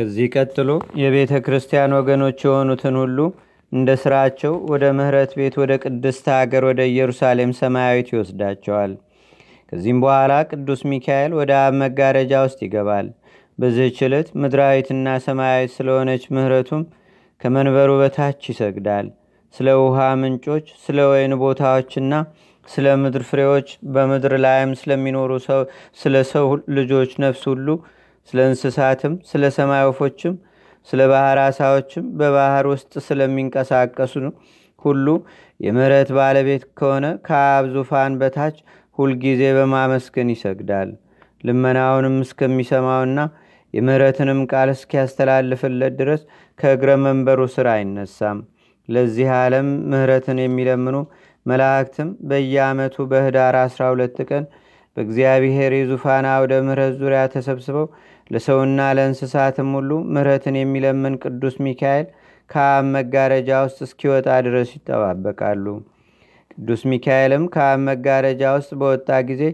ከዚህ ቀጥሎ የቤተ ክርስቲያን ወገኖች የሆኑትን ሁሉ እንደ ስራቸው ወደ ምህረት ቤት ወደ ቅድስት ሀገር ወደ ኢየሩሳሌም ሰማያዊት ይወስዳቸዋል። ከዚህም በኋላ ቅዱስ ሚካኤል ወደ አብ መጋረጃ ውስጥ ይገባል። በዚህች ዕለት ምድራዊትና ሰማያዊት ስለሆነች ምህረቱም ከመንበሩ በታች ይሰግዳል። ስለ ውሃ ምንጮች፣ ስለ ወይን ቦታዎችና ስለ ምድር ፍሬዎች በምድር ላይም ስለሚኖሩ ስለ ሰው ልጆች ነፍስ ሁሉ፣ ስለ እንስሳትም፣ ስለ ሰማይ ወፎችም፣ ስለ ባህር አሳዎችም፣ በባህር ውስጥ ስለሚንቀሳቀሱ ሁሉ የምህረት ባለቤት ከሆነ ከአብ ዙፋን በታች ሁልጊዜ በማመስገን ይሰግዳል። ልመናውንም እስከሚሰማውና የምህረትንም ቃል እስኪያስተላልፍለት ድረስ ከእግረ መንበሩ ስር አይነሳም። ለዚህ ዓለም ምህረትን የሚለምኑ መላእክትም በየዓመቱ በህዳር 12 ቀን በእግዚአብሔር ዙፋን አውደ ምህረት ዙሪያ ተሰብስበው ለሰውና ለእንስሳትም ሁሉ ምህረትን የሚለምን ቅዱስ ሚካኤል ከአብ መጋረጃ ውስጥ እስኪወጣ ድረስ ይጠባበቃሉ። ቅዱስ ሚካኤልም ከአብ መጋረጃ ውስጥ በወጣ ጊዜ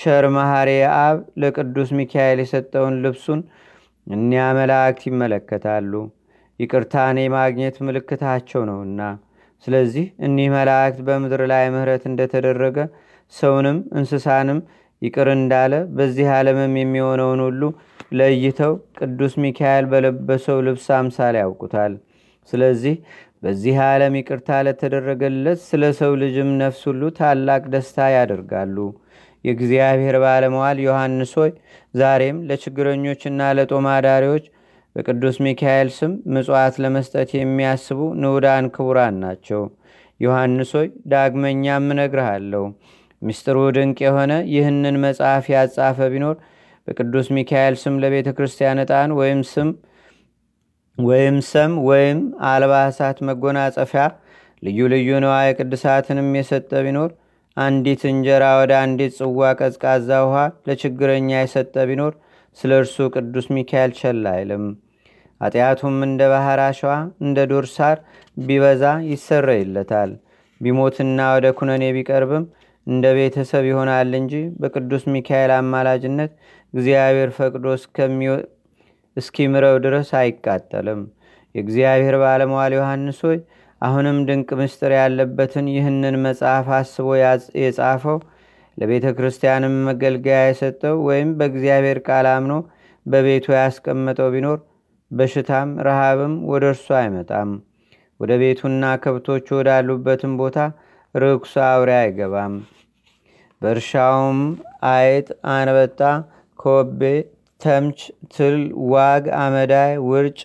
ቸር መሐሪ አብ ለቅዱስ ሚካኤል የሰጠውን ልብሱን እኒያ መላእክት ይመለከታሉ፣ ይቅርታን የማግኘት ምልክታቸው ነውና። ስለዚህ እኒህ መላእክት በምድር ላይ ምህረት እንደተደረገ ሰውንም እንስሳንም ይቅር እንዳለ በዚህ ዓለምም የሚሆነውን ሁሉ ለይተው ቅዱስ ሚካኤል በለበሰው ልብስ አምሳል ያውቁታል። ስለዚህ በዚህ ዓለም ይቅርታ ለተደረገለት ስለ ሰው ልጅም ነፍስ ሁሉ ታላቅ ደስታ ያደርጋሉ። የእግዚአብሔር ባለሟል ዮሐንስ ሆይ ዛሬም ለችግረኞችና ለጦማዳሪዎች በቅዱስ ሚካኤል ስም ምጽዋት ለመስጠት የሚያስቡ ንዑዳን ክቡራን ናቸው። ዮሐንስ ሆይ ዳግመኛም እነግርሃለሁ፣ ምስጢሩ ድንቅ የሆነ ይህንን መጽሐፍ ያጻፈ ቢኖር በቅዱስ ሚካኤል ስም ለቤተ ክርስቲያን ዕጣን ወይም ሰም ወይም አልባሳት መጎናጸፊያ ልዩ ልዩ ንዋየ ቅድሳትንም የሰጠ ቢኖር፣ አንዲት እንጀራ ወደ አንዲት ጽዋ ቀዝቃዛ ውሃ ለችግረኛ የሰጠ ቢኖር ስለ እርሱ ቅዱስ ሚካኤል ቸል አይልም። ኃጢአቱም እንደ ባህር አሸዋ እንደ ዱር ሳር ቢበዛ ይሰረይለታል። ቢሞትና ወደ ኩነኔ ቢቀርብም እንደ ቤተሰብ ይሆናል እንጂ በቅዱስ ሚካኤል አማላጅነት እግዚአብሔር ፈቅዶ እስኪምረው ድረስ አይቃጠልም። የእግዚአብሔር ባለሟል ዮሐንስ ሆይ አሁንም ድንቅ ምስጢር ያለበትን ይህንን መጽሐፍ አስቦ የጻፈው ለቤተ ክርስቲያንም መገልገያ የሰጠው ወይም በእግዚአብሔር ቃል አምኖ በቤቱ ያስቀመጠው ቢኖር በሽታም ረሃብም ወደ እርሱ አይመጣም። ወደ ቤቱና ከብቶቹ ወዳሉበትም ቦታ ርኩስ አውሬ አይገባም። በእርሻውም አይጥ፣ አንበጣ፣ ኮቤ፣ ተምች፣ ትል፣ ዋግ፣ አመዳይ፣ ውርጭ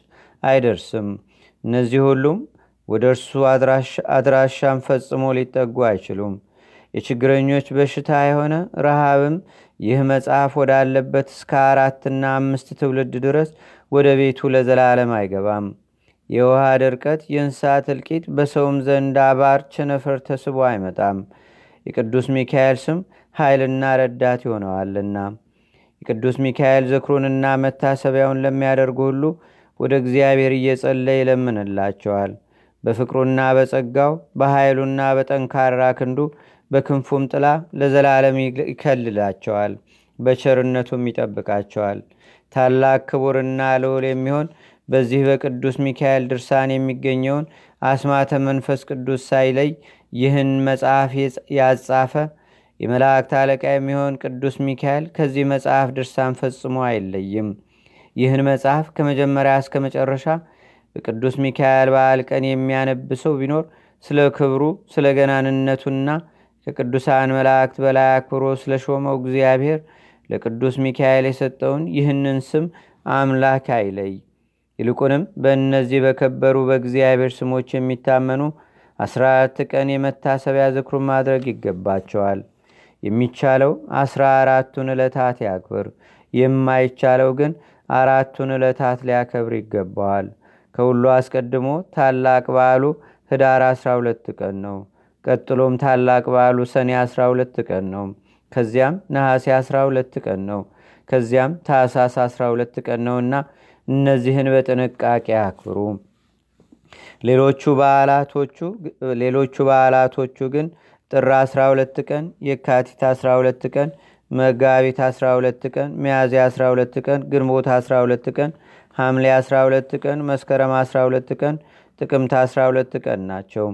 አይደርስም። እነዚህ ሁሉም ወደ እርሱ አድራሻም ፈጽሞ ሊጠጉ አይችሉም። የችግረኞች በሽታ የሆነ ረሃብም ይህ መጽሐፍ ወዳለበት እስከ 4 እና 5 ትውልድ ድረስ ወደ ቤቱ ለዘላለም አይገባም። የውሃ ድርቀት፣ የእንስሳት እልቂት፣ በሰውም ዘንድ አባር፣ ቸነፈር ተስቦ አይመጣም። የቅዱስ ሚካኤል ስም ኃይልና ረዳት ይሆነዋልና። የቅዱስ ሚካኤል ዝክሩንና መታሰቢያውን ለሚያደርጉ ሁሉ ወደ እግዚአብሔር እየጸለየ ይለምንላቸዋል። በፍቅሩና በጸጋው በኃይሉና በጠንካራ ክንዱ በክንፉም ጥላ ለዘላለም ይከልላቸዋል፣ በቸርነቱም ይጠብቃቸዋል። ታላቅ ክቡርና ልዑል የሚሆን በዚህ በቅዱስ ሚካኤል ድርሳን የሚገኘውን አስማተ መንፈስ ቅዱስ ሳይለይ ይህን መጽሐፍ ያጻፈ የመላእክት አለቃ የሚሆን ቅዱስ ሚካኤል ከዚህ መጽሐፍ ድርሳን ፈጽሞ አይለይም። ይህን መጽሐፍ ከመጀመሪያ እስከ መጨረሻ በቅዱስ ሚካኤል በዓል ቀን የሚያነብሰው ቢኖር ስለ ክብሩ ስለ ገናንነቱና ከቅዱሳን መላእክት በላይ አክብሮ ስለ ሾመው እግዚአብሔር ለቅዱስ ሚካኤል የሰጠውን ይህንን ስም አምላክ አይለይ። ይልቁንም በእነዚህ በከበሩ በእግዚአብሔር ስሞች የሚታመኑ 14 ቀን የመታሰቢያ ዝክሩን ማድረግ ይገባቸዋል። የሚቻለው 14ቱን ዕለታት ያክብር፣ የማይቻለው ግን 4ቱን ዕለታት ሊያከብር ይገባዋል። ከሁሉ አስቀድሞ ታላቅ በዓሉ ህዳር 12 ቀን ነው። ቀጥሎም ታላቅ በዓሉ ሰኔ 12 ቀን ነው። ከዚያም ነሐሴ 12 ቀን ነው። ከዚያም ታኅሳስ 12 ቀን ነውና እነዚህን በጥንቃቄ አክብሩ። ሌሎቹ በዓላቶቹ ግን ጥር 12 ቀን፣ የካቲት 12 ቀን፣ መጋቢት 12 ቀን፣ ሚያዝያ 12 ቀን፣ ግንቦት 12 ቀን፣ ሐምሌ 12 ቀን መስከረም 12 ቀን ጥቅምት 12 ቀን ናቸው።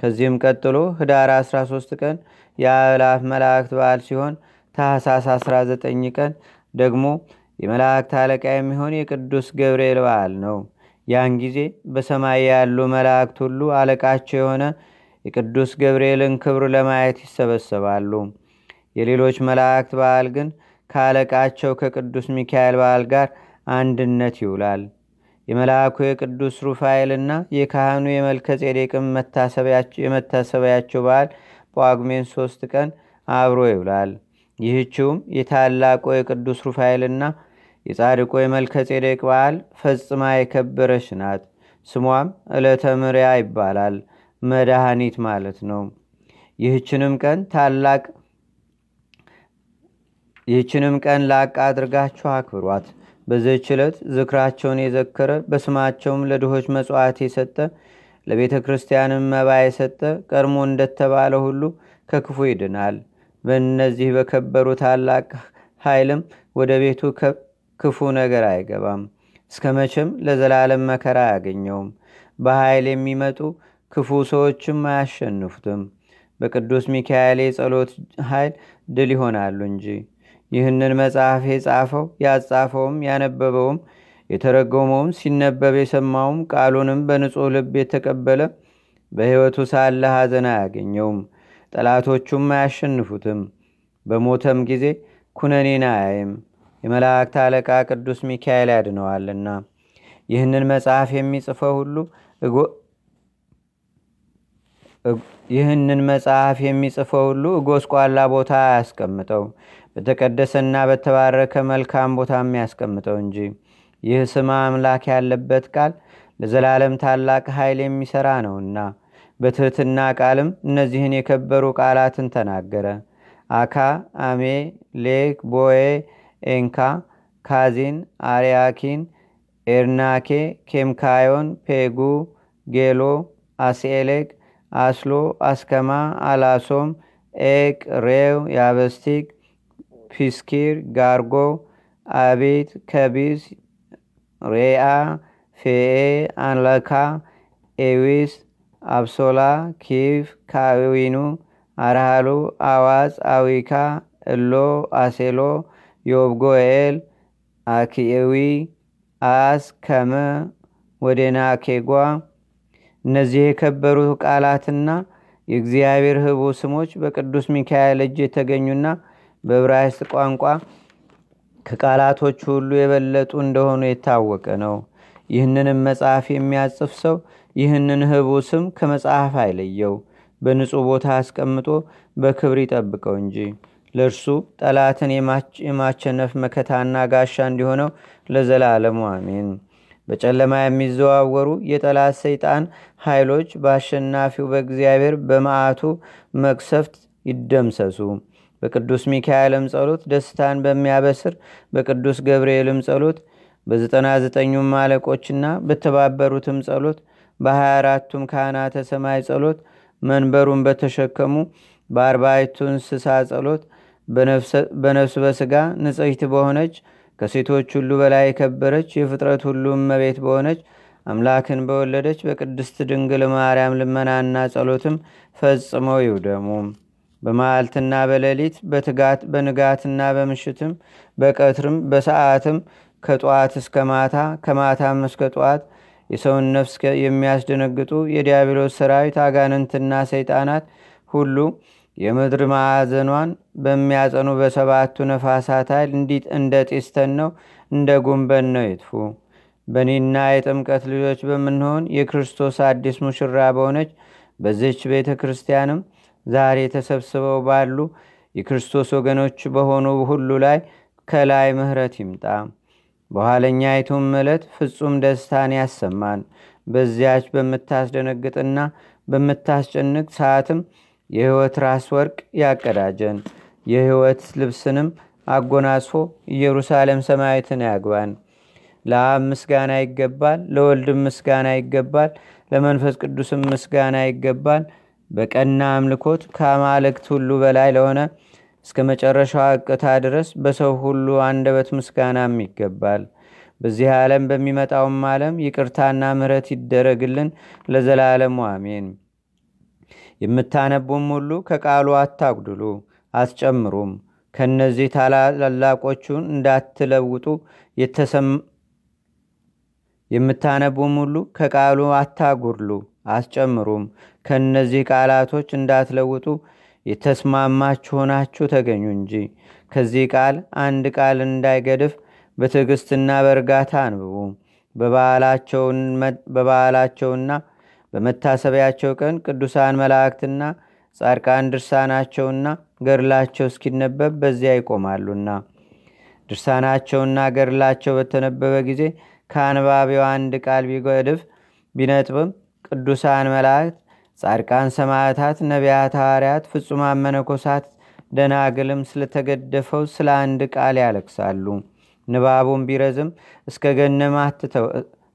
ከዚህም ቀጥሎ ህዳር 13 ቀን የአእላፍ መላእክት በዓል ሲሆን ታኅሳስ 19 ቀን ደግሞ የመላእክት አለቃ የሚሆን የቅዱስ ገብርኤል በዓል ነው። ያን ጊዜ በሰማይ ያሉ መላእክት ሁሉ አለቃቸው የሆነ የቅዱስ ገብርኤልን ክብር ለማየት ይሰበሰባሉ። የሌሎች መላእክት በዓል ግን ካለቃቸው ከቅዱስ ሚካኤል በዓል ጋር አንድነት ይውላል። የመላእኩ የቅዱስ ሩፋኤልና የካህኑ የመልከጼዴቅም የመታሰቢያቸው በዓል ጳጉሜ 3 ቀን አብሮ ይውላል። ይህችውም የታላቁ የቅዱስ ሩፋኤልና የጻድቁ የመልከጼዴቅ በዓል ፈጽማ የከበረች ናት። ስሟም ዕለተ ምርያ ይባላል፣ መድኃኒት ማለት ነው። ይህችንም ቀን ላቅ አድርጋችሁ አክብሯት። በዚህች ዕለት ዝክራቸውን የዘከረ በስማቸውም ለድሆች መጽዋዕት የሰጠ ለቤተ ክርስቲያንም መባ የሰጠ ቀድሞ እንደተባለ ሁሉ ከክፉ ይድናል። በእነዚህ በከበሩ ታላቅ ኃይልም ወደ ቤቱ ክፉ ነገር አይገባም፣ እስከ መቼም ለዘላለም መከራ አያገኘውም። በኃይል የሚመጡ ክፉ ሰዎችም አያሸንፉትም፣ በቅዱስ ሚካኤል የጸሎት ኃይል ድል ይሆናሉ እንጂ። ይህንን መጽሐፍ የጻፈው ያጻፈውም ያነበበውም የተረጎመውም ሲነበብ የሰማውም ቃሉንም በንጹሕ ልብ የተቀበለ በሕይወቱ ሳለ ሐዘን አያገኘውም፣ ጠላቶቹም አያሸንፉትም። በሞተም ጊዜ ኩነኔን አያይም፣ የመላእክት አለቃ ቅዱስ ሚካኤል ያድነዋልና። ይህንን መጽሐፍ የሚጽፈው ሁሉ ጎስቋላ ቦታ ያስቀምጠው፣ በተቀደሰና በተባረከ መልካም ቦታም ያስቀምጠው እንጂ። ይህ ስማ አምላክ ያለበት ቃል ለዘላለም ታላቅ ኃይል የሚሰራ ነውና። በትህትና ቃልም እነዚህን የከበሩ ቃላትን ተናገረ። አካ፣ አሜ፣ ሌክ፣ ቦኤ፣ ኤንካ፣ ካዚን፣ አሪያኪን፣ ኤርናኬ፣ ኬምካዮን፣ ፔጉ፣ ጌሎ፣ አስኤሌክ፣ አስሎ፣ አስከማ፣ አላሶም፣ ኤቅ፣ ሬው፣ ያበስቲክ፣ ፒስኪር፣ ጋርጎ፣ አቤት፣ ከቢስ፣ ሬአ፣ ፌኤ፣ አንለካ፣ ኤዊስ፣ አብሶላ፣ ኪፍ፣ ካዊኑ፣ አርሃሉ፣ አዋጽ፣ አዊካ፣ እሎ፣ አሴሎ፣ ዮብጎኤል፣ አኪኤዊ፣ አስ፣ ከመ፣ ወዴና፣ ኬጓ። እነዚህ የከበሩ ቃላትና የእግዚአብሔር ህቡ ስሞች በቅዱስ ሚካኤል እጅ የተገኙና በዕብራይስጥ ቋንቋ ከቃላቶች ሁሉ የበለጡ እንደሆኑ የታወቀ ነው። ይህንንም መጽሐፍ የሚያጽፍ ሰው ይህንን ህቡ ስም ከመጽሐፍ አይለየው፣ በንጹህ ቦታ አስቀምጦ በክብር ይጠብቀው እንጂ። ለእርሱ ጠላትን የማሸነፍ መከታና ጋሻ እንዲሆነው ለዘላለሙ አሜን። በጨለማ የሚዘዋወሩ የጠላት ሰይጣን ኃይሎች በአሸናፊው በእግዚአብሔር በመዓቱ መቅሰፍት ይደምሰሱ። በቅዱስ ሚካኤልም ጸሎት ደስታን በሚያበስር በቅዱስ ገብርኤልም ጸሎት በ99 አለቆችና በተባበሩትም ጸሎት በ24 ካህናተ ሰማይ ጸሎት መንበሩን በተሸከሙ በ40 እንስሳ ጸሎት በነፍስ በስጋ ንጽሕት በሆነች ከሴቶች ሁሉ በላይ የከበረች የፍጥረት ሁሉ እመቤት በሆነች አምላክን በወለደች በቅድስት ድንግል ማርያም ልመናና ጸሎትም ፈጽመው ይውደሙ። በመዓልትና በሌሊት በትጋት በንጋትና በምሽትም በቀትርም በሰዓትም ከጧት እስከ ማታ ከማታም እስከ ጧት የሰውን ነፍስ የሚያስደነግጡ የዲያብሎስ ሰራዊት አጋንንትና ሰይጣናት ሁሉ የምድር ማዕዘኗን በሚያጸኑ በ7 ነፋሳት ኃይል እንደ ጢስ ተነው እንደ ጉንበን ነው ይጥፉ። በእኔና የጥምቀት ልጆች በምንሆን የክርስቶስ አዲስ ሙሽራ በሆነች በዚች ቤተ ክርስቲያንም ዛሬ ተሰብስበው ባሉ የክርስቶስ ወገኖች በሆኑ ሁሉ ላይ ከላይ ምሕረት ይምጣ። በኋለኛይቱም ዕለት ፍጹም ደስታን ያሰማን። በዚያች በምታስደነግጥና በምታስጨንቅ ሰዓትም የሕይወት ራስ ወርቅ ያቀዳጀን፣ የሕይወት ልብስንም አጎናጽፎ ኢየሩሳሌም ሰማያዊትን ያግባን። ለአብ ምስጋና ይገባል፣ ለወልድም ምስጋና ይገባል፣ ለመንፈስ ቅዱስም ምስጋና ይገባል። በቀና አምልኮት ከአማልክት ሁሉ በላይ ለሆነ እስከ መጨረሻው ዕቅታ ድረስ በሰው ሁሉ አንደበት ምስጋናም ይገባል። በዚህ ዓለም በሚመጣውም ዓለም ይቅርታና ምሕረት ይደረግልን ለዘላለም አሜን። የምታነቡም ሁሉ ከቃሉ አታጉድሉ አስጨምሩም፣ ከነዚህ ታላላቆቹን እንዳትለውጡ የምታነቡም ሁሉ ከቃሉ አታጉድሉ አስጨምሩም፣ ከነዚህ ቃላቶች እንዳትለውጡ የተስማማችሁ ሆናችሁ ተገኙ እንጂ። ከዚህ ቃል አንድ ቃል እንዳይገድፍ በትዕግስትና በእርጋታ አንብቡ። በበዓላቸውና በመታሰቢያቸው ቀን ቅዱሳን መላእክትና ጻድቃን ድርሳናቸውና ገድላቸው እስኪነበብ በዚያ ይቆማሉና ድርሳናቸውና ገድላቸው በተነበበ ጊዜ ከአንባቢው አንድ ቃል ቢገድፍ ቢነጥብም ቅዱሳን መላእክት ጻድቃን ሰማዕታት ነቢያት ሐዋርያት ፍጹማን መነኮሳት ደናግልም ስለተገደፈው ስለ አንድ ቃል ያለቅሳሉ። ንባቡም ቢረዝም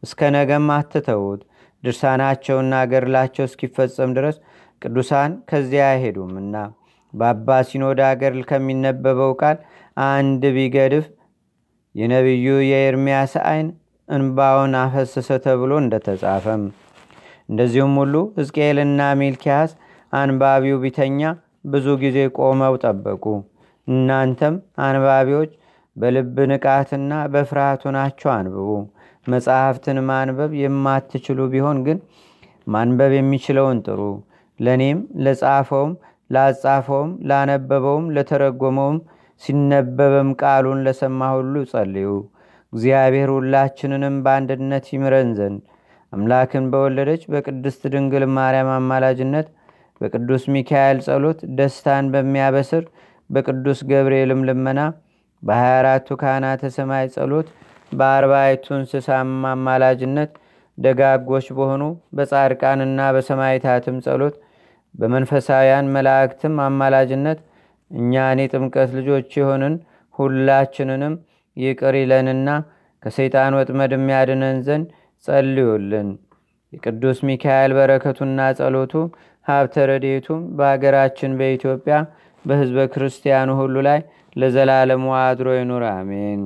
እስከ ነገም አትተውት። ድርሳናቸውና ገድላቸው እስኪፈጸም ድረስ ቅዱሳን ከዚያ አይሄዱምና በአባ ሲኖዳ ገድል ከሚነበበው ቃል አንድ ቢገድፍ የነቢዩ የኤርምያስ ዓይን እንባውን አፈሰሰ ተብሎ እንደተጻፈም እንደዚሁም ሁሉ ሕዝቅኤልና ሚልክያስ አንባቢው ቢተኛ ብዙ ጊዜ ቆመው ጠበቁ። እናንተም አንባቢዎች በልብ ንቃትና በፍርሃት ሆናችሁ አንብቡ። መጽሐፍትን ማንበብ የማትችሉ ቢሆን ግን ማንበብ የሚችለውን ጥሩ። ለእኔም ለጻፈውም ላጻፈውም ላነበበውም ለተረጎመውም ሲነበብም ቃሉን ለሰማ ሁሉ ጸልዩ። እግዚአብሔር ሁላችንንም በአንድነት ይምረን ዘንድ አምላክን በወለደች በቅድስት ድንግል ማርያም አማላጅነት በቅዱስ ሚካኤል ጸሎት ደስታን በሚያበስር በቅዱስ ገብርኤልም ልመና በ24 ካህናተ ሰማይ ጸሎት በ40 እንስሳም አማላጅነት ደጋጎች በሆኑ በጻድቃንና በሰማዕታትም ጸሎት በመንፈሳውያን መላእክትም አማላጅነት እኛን የጥምቀት ልጆች የሆንን ሁላችንንም ይቅር ይለንና ከሰይጣን ወጥመድ የሚያድነን ዘንድ ጸልዩልን። የቅዱስ ሚካኤል በረከቱና ጸሎቱ ሀብተ ረድኤቱም በአገራችን በኢትዮጵያ በሕዝበ ክርስቲያኑ ሁሉ ላይ ለዘላለም አድሮ ይኑር አሜን።